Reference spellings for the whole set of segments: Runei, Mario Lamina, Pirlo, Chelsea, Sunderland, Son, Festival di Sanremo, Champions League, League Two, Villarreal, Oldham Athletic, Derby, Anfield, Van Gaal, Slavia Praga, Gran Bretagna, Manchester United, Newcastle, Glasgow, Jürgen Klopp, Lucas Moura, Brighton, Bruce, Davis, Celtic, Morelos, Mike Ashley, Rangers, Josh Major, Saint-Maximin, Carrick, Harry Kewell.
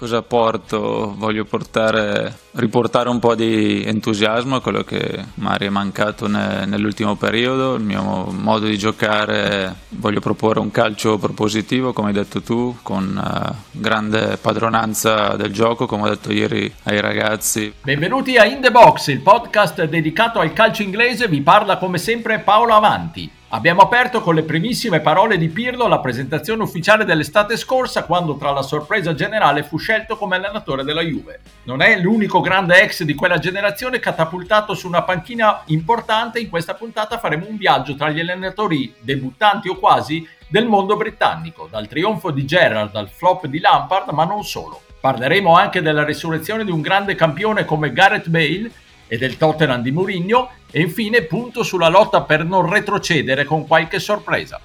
cosa porto? Voglio riportare un po' di entusiasmo a quello che magari è mancato nell'ultimo periodo, il mio modo di giocare. Voglio proporre un calcio propositivo, come hai detto tu, con grande padronanza del gioco, come ho detto ieri ai ragazzi. Benvenuti a In The Box, il podcast dedicato al calcio inglese. Vi parla come sempre Paolo Avanti. Abbiamo aperto con le primissime parole di Pirlo la presentazione ufficiale dell'estate scorsa, quando tra la sorpresa generale fu scelto come allenatore della Juve. Non è l'unico grande ex di quella generazione catapultato su una panchina importante. In questa puntata faremo un viaggio tra gli allenatori debuttanti o quasi del mondo britannico, dal trionfo di Gerrard al flop di Lampard, ma non solo. Parleremo anche della resurrezione di un grande campione come Gareth Bale e del Tottenham di Mourinho, e infine punto sulla lotta per non retrocedere con qualche sorpresa.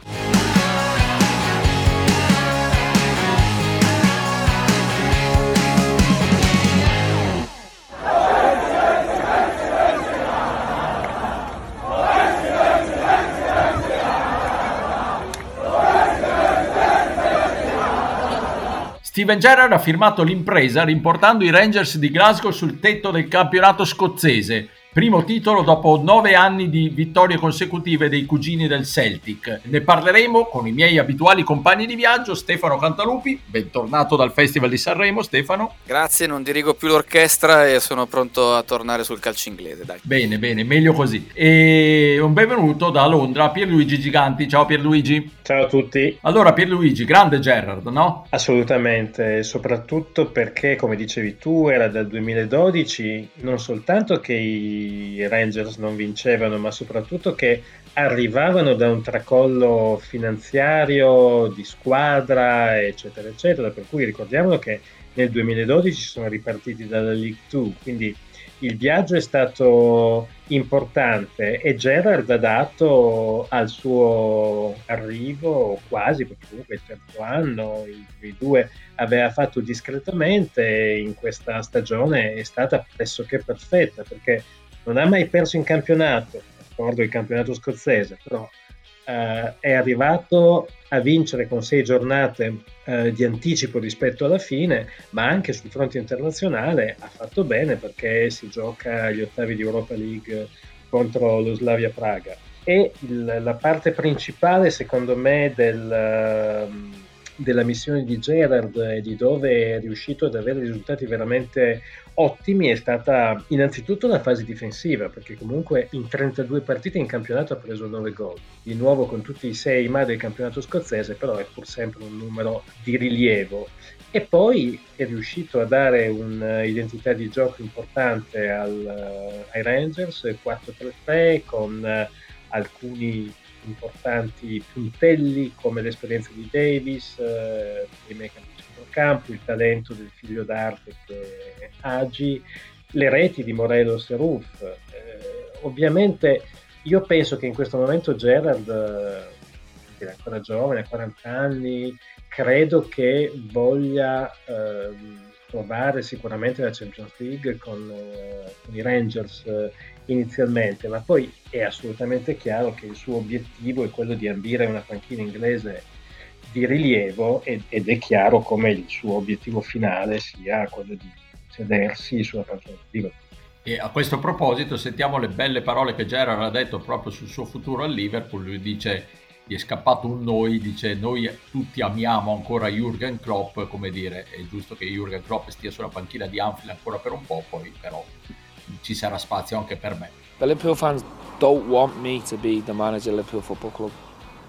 Steven Gerrard ha firmato l'impresa rimportando i Rangers di Glasgow sul tetto del campionato scozzese, primo titolo dopo 9 anni di vittorie consecutive dei cugini del Celtic. Ne parleremo con i miei abituali compagni di viaggio, Stefano Cantalupi, bentornato dal Festival di Sanremo. Stefano. Grazie, non dirigo più l'orchestra e sono pronto a tornare sul calcio inglese, dai. Bene, bene, meglio così. E un benvenuto da Londra, Pierluigi Giganti. Ciao Pierluigi. Ciao a tutti. Allora Pierluigi, grande Gerrard, no? Assolutamente, soprattutto perché, come dicevi tu, era dal 2012, non soltanto che i Rangers non vincevano, ma soprattutto che arrivavano da un tracollo finanziario, di squadra, eccetera, eccetera. Per cui ricordiamolo che nel 2012 sono ripartiti dalla League Two, quindi il viaggio è stato importante e Gerrard ha dato al suo arrivo quasi, perché comunque il terzo anno, i primi due aveva fatto discretamente, in questa stagione è stata pressoché perfetta, perché non ha mai perso in campionato, ricordo il campionato scozzese, però è arrivato a vincere con 6 giornate di anticipo rispetto alla fine, ma anche sul fronte internazionale ha fatto bene, perché si gioca gli ottavi di Europa League contro lo Slavia Praga. E la parte principale, secondo me, della missione di Gerrard e di dove è riuscito ad avere risultati veramente ottimi è stata innanzitutto la fase difensiva, perché comunque in 32 partite in campionato ha preso 9 gol, di nuovo con tutti i 6 ma del campionato scozzese, però è pur sempre un numero di rilievo. E poi è riuscito a dare un'identità di gioco importante ai Rangers, 4-3-3 con alcuni importanti puntelli come l'esperienza di Davis, il meccanico di centrocampo, il talento del figlio d'arte che Agi, le reti di Morelos e Ruff. Ovviamente io penso che in questo momento Gerrard, che è ancora giovane, ha 40 anni, credo che voglia provare sicuramente la Champions League con i Rangers inizialmente, ma poi è assolutamente chiaro che il suo obiettivo è quello di ambire una panchina inglese di rilievo, ed è chiaro come il suo obiettivo finale sia quello di sedersi sulla panchina inglese. E a questo proposito sentiamo le belle parole che Gerrard ha detto proprio sul suo futuro al Liverpool. Lui dice: gli è scappato un noi, dice noi tutti amiamo ancora Jürgen Klopp, come dire, è giusto che Jürgen Klopp stia sulla panchina di Anfield ancora per un po', poi però ci sarà spazio anche per me. The Liverpool fans don't want me to be the manager of Liverpool Football Club.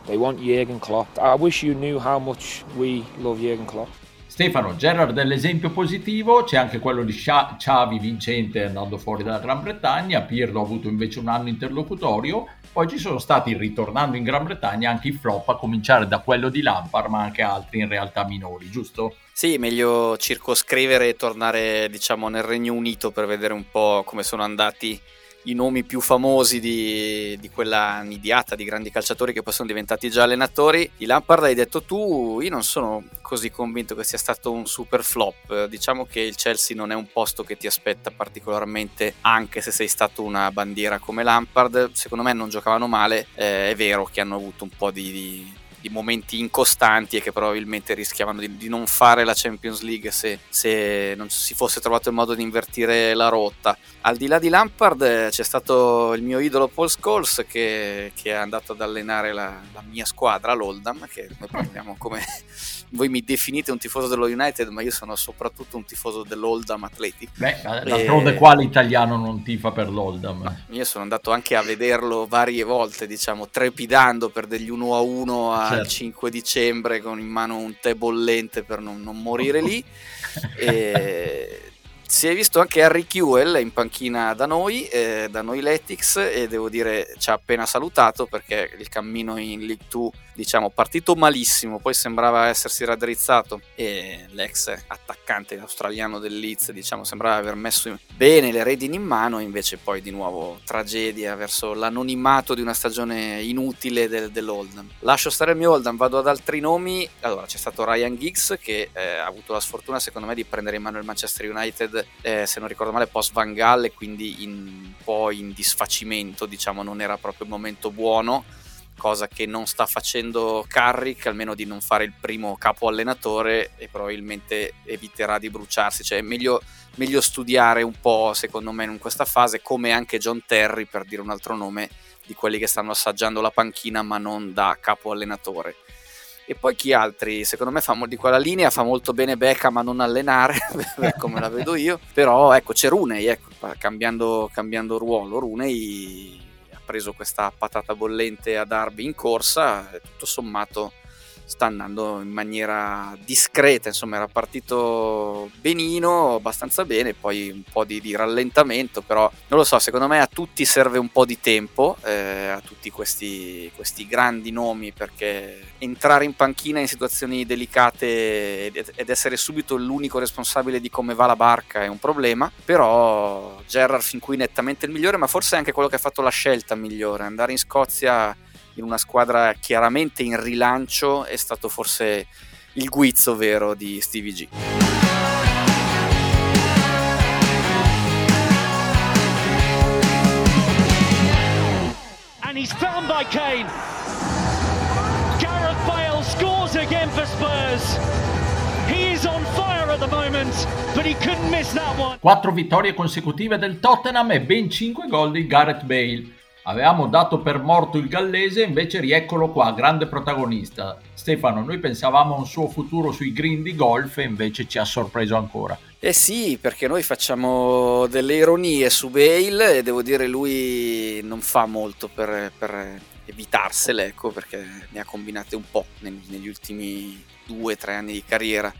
They want Jürgen Klopp. I wish you knew how much we love Jürgen Klopp. Stefano, Gerrard è l'esempio positivo, c'è anche quello di Xavi vincente andando fuori dalla Gran Bretagna, Pirlo ha avuto invece un anno interlocutorio, poi ci sono stati, ritornando in Gran Bretagna, anche i flop, a cominciare da quello di Lampard, ma anche altri in realtà minori, giusto? Sì, meglio circoscrivere e tornare, diciamo, nel Regno Unito per vedere un po' come sono andati i nomi più famosi di quella nidiata di grandi calciatori che poi sono diventati già allenatori. Di Lampard hai detto tu, io non sono così convinto che sia stato un super flop. Diciamo che il Chelsea non è un posto che ti aspetta particolarmente, anche se sei stato una bandiera come Lampard. Secondo me non giocavano male, è vero che hanno avuto un po' di di momenti incostanti e che probabilmente rischiavano di non fare la Champions League se non si fosse trovato il modo di invertire la rotta. Al di là di Lampard c'è stato il mio idolo Paul Scholes che è andato ad allenare la mia squadra, l'Oldham, che noi parliamo come... Voi mi definite un tifoso dello United, ma io sono soprattutto un tifoso dell'Oldham Athletic. Beh, d'altronde quale italiano non tifa per l'Oldham? Io sono andato anche a vederlo varie volte, diciamo, trepidando per degli 1-1 al 5 dicembre con in mano un tè bollente per non morire lì. E... si è visto anche Harry Kewell in panchina da noi Letics, e devo dire ci ha appena salutato, perché il cammino in League Two, diciamo, partito malissimo, poi sembrava essersi raddrizzato, e l'ex attaccante australiano del Leeds, diciamo, sembrava aver messo bene le redini in mano, invece poi di nuovo tragedia verso l'anonimato di una stagione inutile dell'Oldham. Lascio stare il mio Oldham, vado ad altri nomi. Allora, c'è stato Ryan Giggs che ha avuto la sfortuna, secondo me, di prendere in mano il Manchester United, se non ricordo male post Van Gaal, e quindi un po' in disfacimento, diciamo, non era proprio il momento buono, cosa che non sta facendo Carrick, almeno di non fare il primo capo allenatore, e probabilmente eviterà di bruciarsi, cioè è meglio studiare un po', secondo me, in questa fase, come anche John Terry, per dire un altro nome, di quelli che stanno assaggiando la panchina ma non da capo allenatore. E poi chi altri? Secondo me di quella linea fa molto bene Beckham a non allenare, come la vedo io. Però ecco, c'è Runei, ecco, cambiando ruolo. Runei ha preso questa patata bollente a Derby in corsa, e tutto sommato sta andando in maniera discreta, insomma era partito benino, abbastanza bene, poi un po' di rallentamento, però non lo so, secondo me a tutti serve un po' di tempo, a tutti questi grandi nomi, perché entrare in panchina in situazioni delicate ed essere subito l'unico responsabile di come va la barca è un problema, però Gerrard fin qui nettamente il migliore, ma forse è anche quello che ha fatto la scelta migliore, andare in Scozia in una squadra chiaramente in rilancio è stato forse il guizzo vero di Stevie G. And he's found by Kane. Gareth Bale scores again for Spurs. He is on fire at the moment, but he couldn't miss that one. 4 vittorie consecutive del Tottenham e ben 5 gol di Gareth Bale. Avevamo dato per morto il gallese, invece rieccolo qua, grande protagonista. Stefano, noi pensavamo a un suo futuro sui green di golf e invece ci ha sorpreso ancora. Eh sì, perché noi facciamo delle ironie su Bale e devo dire lui non fa molto per evitarsele, ecco, perché ne ha combinate un po' negli ultimi 2-3 anni di carriera,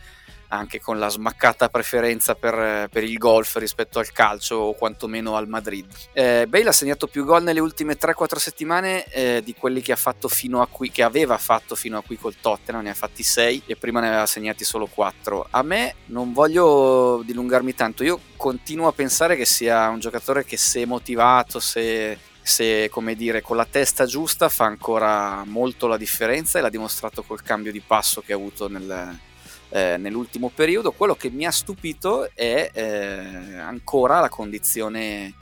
anche con la smaccata preferenza per il golf rispetto al calcio o quantomeno al Madrid. Bale ha segnato più gol nelle ultime 3-4 settimane di quelli che ha fatto fino a qui, che aveva fatto fino a qui col Tottenham, ne ha fatti 6 e prima ne aveva segnati solo 4. A me, non voglio dilungarmi tanto, io continuo a pensare che sia un giocatore che, se motivato, se come dire con la testa giusta, fa ancora molto la differenza, e l'ha dimostrato col cambio di passo che ha avuto nell'ultimo periodo. Quello che mi ha stupito è ancora la condizione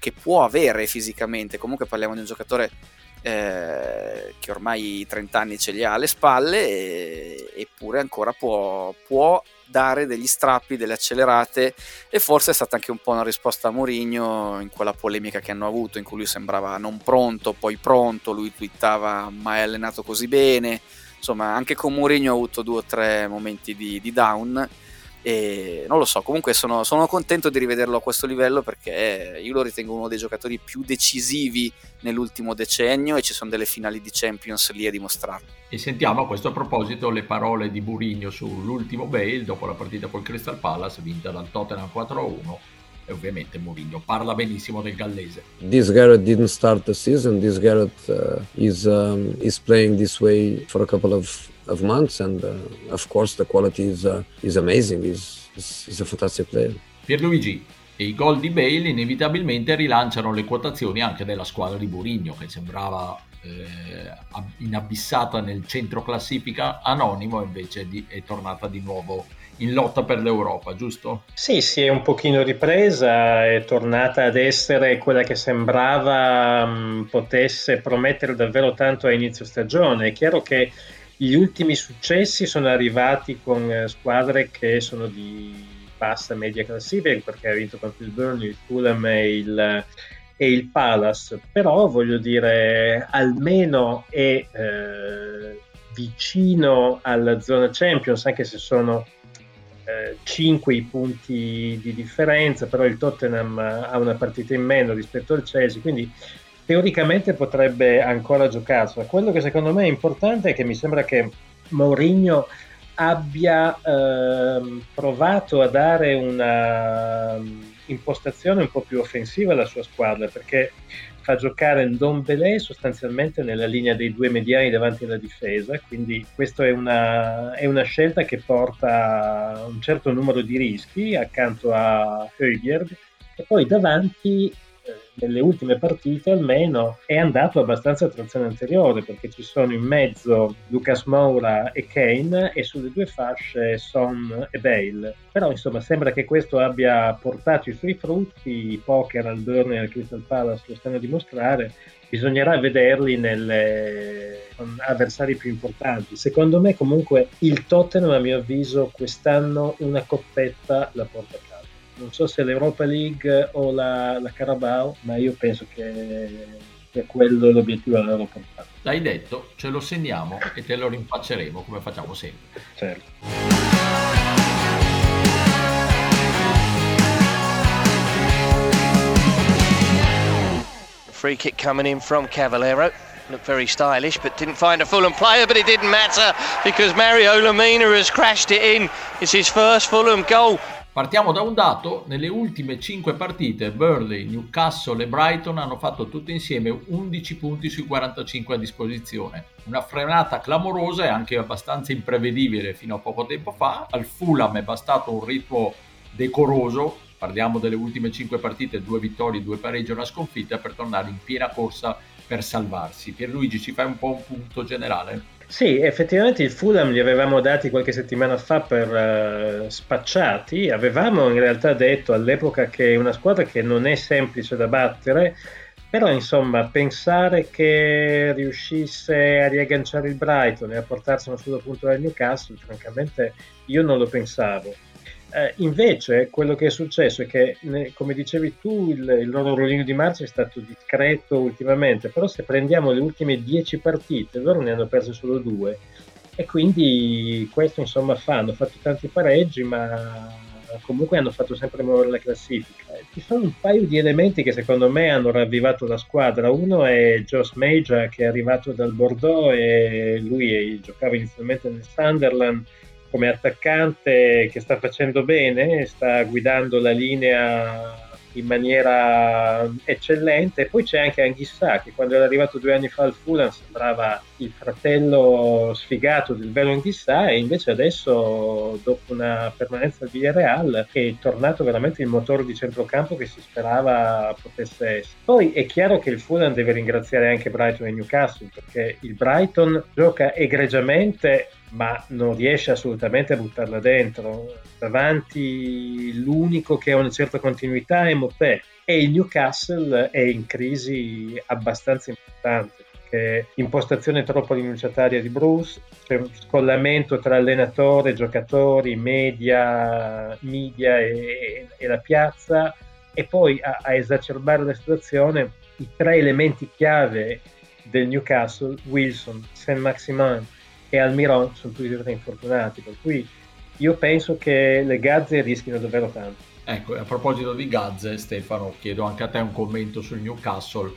che può avere fisicamente. Comunque parliamo di un giocatore che ormai 30 anni ce li ha alle spalle, eppure ancora può dare degli strappi, delle accelerate, e forse è stata anche un po' una risposta a Mourinho in quella polemica che hanno avuto, in cui lui sembrava non pronto, poi pronto, lui twittava "ma è allenato così bene". Insomma, anche con Mourinho ha avuto 2 o 3 momenti di down, e non lo so, comunque sono contento di rivederlo a questo livello, perché io lo ritengo uno dei giocatori più decisivi nell'ultimo decennio, e ci sono delle finali di Champions lì a dimostrarlo. E sentiamo a questo proposito le parole di Mourinho sull'ultimo Bale dopo la partita col Crystal Palace vinta dal Tottenham 4-1. E ovviamente Mourinho parla benissimo del gallese. This Gareth didn't start the season. This Gareth is playing this way for a couple of months, and of course the quality is amazing. He's a fantastic player. Pierluigi, e i gol di Bale inevitabilmente rilanciano le quotazioni anche della squadra di Mourinho, che sembrava inabissata nel centro classifica anonimo, invece è tornata di nuovo in lotta per l'Europa, giusto? Sì, si è un pochino ripresa, è tornata ad essere quella che sembrava potesse promettere davvero tanto a inizio stagione. È chiaro che Gli ultimi successi sono arrivati con squadre che sono di bassa media classifica, perché ha vinto proprio il Burnley, il Fulham e il Palace, però voglio dire almeno è vicino alla zona Champions, anche se sono 5 i punti di differenza, però il Tottenham ha una partita in meno rispetto al Chelsea, quindi teoricamente potrebbe ancora giocarsela. Quello che secondo me è importante è che mi sembra che Mourinho abbia provato a dare una impostazione un po' più offensiva alla sua squadra, perché fa giocare Ndombele sostanzialmente nella linea dei due mediani davanti alla difesa, quindi questa è una scelta che porta un certo numero di rischi accanto a Højbjerg, e poi davanti nelle ultime partite almeno è andato abbastanza a trazione anteriore, perché ci sono in mezzo Lucas Moura e Kane, e sulle due fasce Son e Bale. Però insomma sembra che questo abbia portato i suoi frutti, i poker al Burnley e al Crystal Palace lo stanno a dimostrare, bisognerà vederli nelle avversari più importanti. Secondo me comunque il Tottenham, a mio avviso, quest'anno una coppetta la porta a casa. Non so se l'Europa League o la Carabao, ma io penso che quello è l'obiettivo dell'Europa League. L'hai detto, ce lo segniamo e te lo rinfacceremo come facciamo sempre. Certo. Free kick coming in from Cavallero. Looked very stylish, but didn't find a Fulham player, but it didn't matter because Mario Lamina has crashed it in. It's his first Fulham goal. Partiamo da un dato: nelle ultime 5 partite Burnley, Newcastle e Brighton hanno fatto tutte insieme 11 punti sui 45 a disposizione. Una frenata clamorosa e anche abbastanza imprevedibile fino a poco tempo fa. Al Fulham è bastato un ritmo decoroso, parliamo delle ultime 5 partite, 2 vittorie, 2 pareggi e una sconfitta, per tornare in piena corsa per salvarsi. Pierluigi, ci fai un po' un punto generale? Sì, effettivamente il Fulham li avevamo dati qualche settimana fa per spacciati, avevamo in realtà detto all'epoca che è una squadra che non è semplice da battere, però insomma pensare che riuscisse a riagganciare il Brighton e a portarselo sullo punto del Newcastle, francamente io non lo pensavo. Invece quello che è successo è che, come dicevi tu, il loro rollino di marcia è stato discreto ultimamente, però se prendiamo le ultime 10 partite loro ne hanno perse solo 2, e quindi questo insomma hanno fatto tanti pareggi, ma comunque hanno fatto sempre muovere la classifica. Ci sono un paio di elementi che secondo me hanno ravvivato la squadra. Uno è Josh Major, che è arrivato dal Bordeaux, e lui giocava inizialmente nel Sunderland come attaccante, che sta facendo bene, sta guidando la linea in maniera eccellente. Poi c'è anche Anghissà, che quando era arrivato 2 anni fa al Fulham sembrava il fratello sfigato del vero Anghissà, e invece adesso, dopo una permanenza al Villarreal, è tornato veramente il motore di centrocampo che si sperava potesse essere. Poi è chiaro che il Fulham deve ringraziare anche Brighton e Newcastle, perché il Brighton gioca egregiamente ma non riesce assolutamente a buttarla dentro. Davanti l'unico che ha una certa continuità è Mopé, e il Newcastle è in crisi abbastanza importante, perché impostazione troppo rinunciataria di Bruce, c'è un scollamento tra allenatore, giocatori, media e la piazza, e poi a esacerbare la situazione i 3 elementi chiave del Newcastle, Wilson, Saint-Maximin e Almiron, sono tutti e 3 infortunati, per cui io penso che le gazze rischino davvero tanto. Ecco, a proposito di gazze, Stefano, chiedo anche a te un commento sul Newcastle,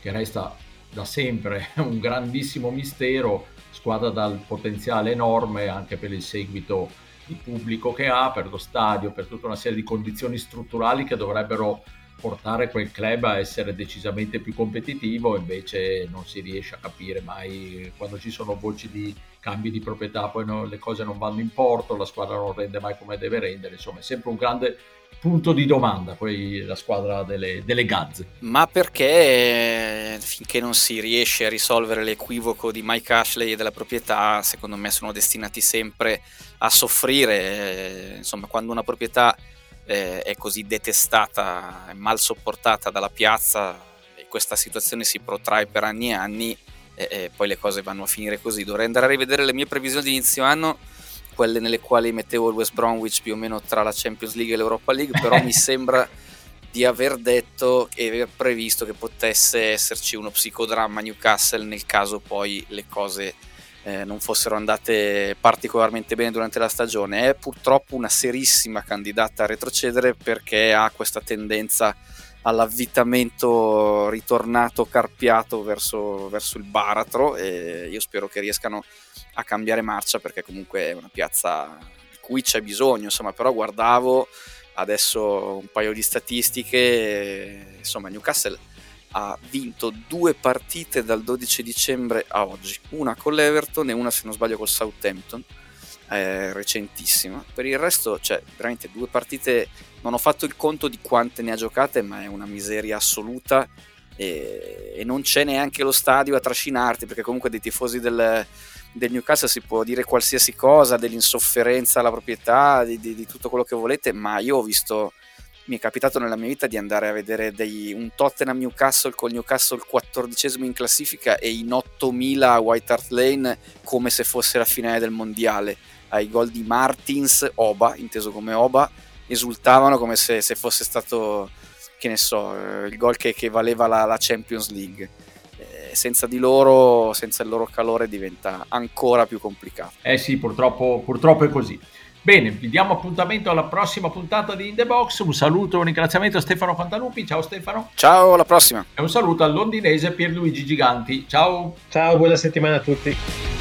che resta da sempre un grandissimo mistero, squadra dal potenziale enorme anche per il seguito di pubblico che ha, per lo stadio, per tutta una serie di condizioni strutturali che dovrebbero portare quel club a essere decisamente più competitivo. Invece non si riesce a capire mai, quando ci sono voci di cambi di proprietà poi le cose non vanno in porto, la squadra non rende mai come deve rendere, insomma è sempre un grande punto di domanda poi la squadra delle gazze. Ma perché finché non si riesce a risolvere l'equivoco di Mike Ashley e della proprietà, secondo me sono destinati sempre a soffrire. Insomma, quando una proprietà è così detestata e mal sopportata dalla piazza, e questa situazione si protrae per anni e anni, e poi le cose vanno a finire così. Dovrei andare a rivedere le mie previsioni di inizio anno, quelle nelle quali mettevo il West Bromwich più o meno tra la Champions League e l'Europa League, però mi sembra di aver detto e aver previsto che potesse esserci uno psicodramma a Newcastle nel caso poi le cose non fossero andate particolarmente bene durante la stagione. È purtroppo una serissima candidata a retrocedere perché ha questa tendenza all'avvitamento ritornato, carpiato verso il baratro, e io spero che riescano a cambiare marcia perché comunque è una piazza di cui c'è bisogno, insomma. Però guardavo adesso un paio di statistiche, insomma, Newcastle ha vinto 2 partite dal 12 dicembre a oggi, una con l'Everton e una, se non sbaglio, col Southampton, recentissima. Per il resto, cioè, veramente 2 partite, non ho fatto il conto di quante ne ha giocate, ma è una miseria assoluta, e non c'è neanche lo stadio a trascinarti, perché comunque dei tifosi del Newcastle si può dire qualsiasi cosa, dell'insofferenza alla proprietà, di tutto quello che volete, ma io ho visto, mi è capitato nella mia vita di andare a vedere un Tottenham Newcastle col Newcastle 14° in classifica e in 8.000 a White Hart Lane come se fosse la finale del mondiale, ai gol di Martins, Oba, inteso come Oba, esultavano come se fosse stato, che ne so, il gol che valeva la Champions League. Senza di loro, senza il loro calore, diventa ancora più complicato. Sì, purtroppo è così. Bene, vi diamo appuntamento alla prossima puntata di In The Box. Un saluto e un ringraziamento a Stefano Cantalupi. Ciao Stefano. Ciao, alla prossima. E un saluto al londinese Pierluigi Giganti. Ciao. Ciao, buona settimana a tutti.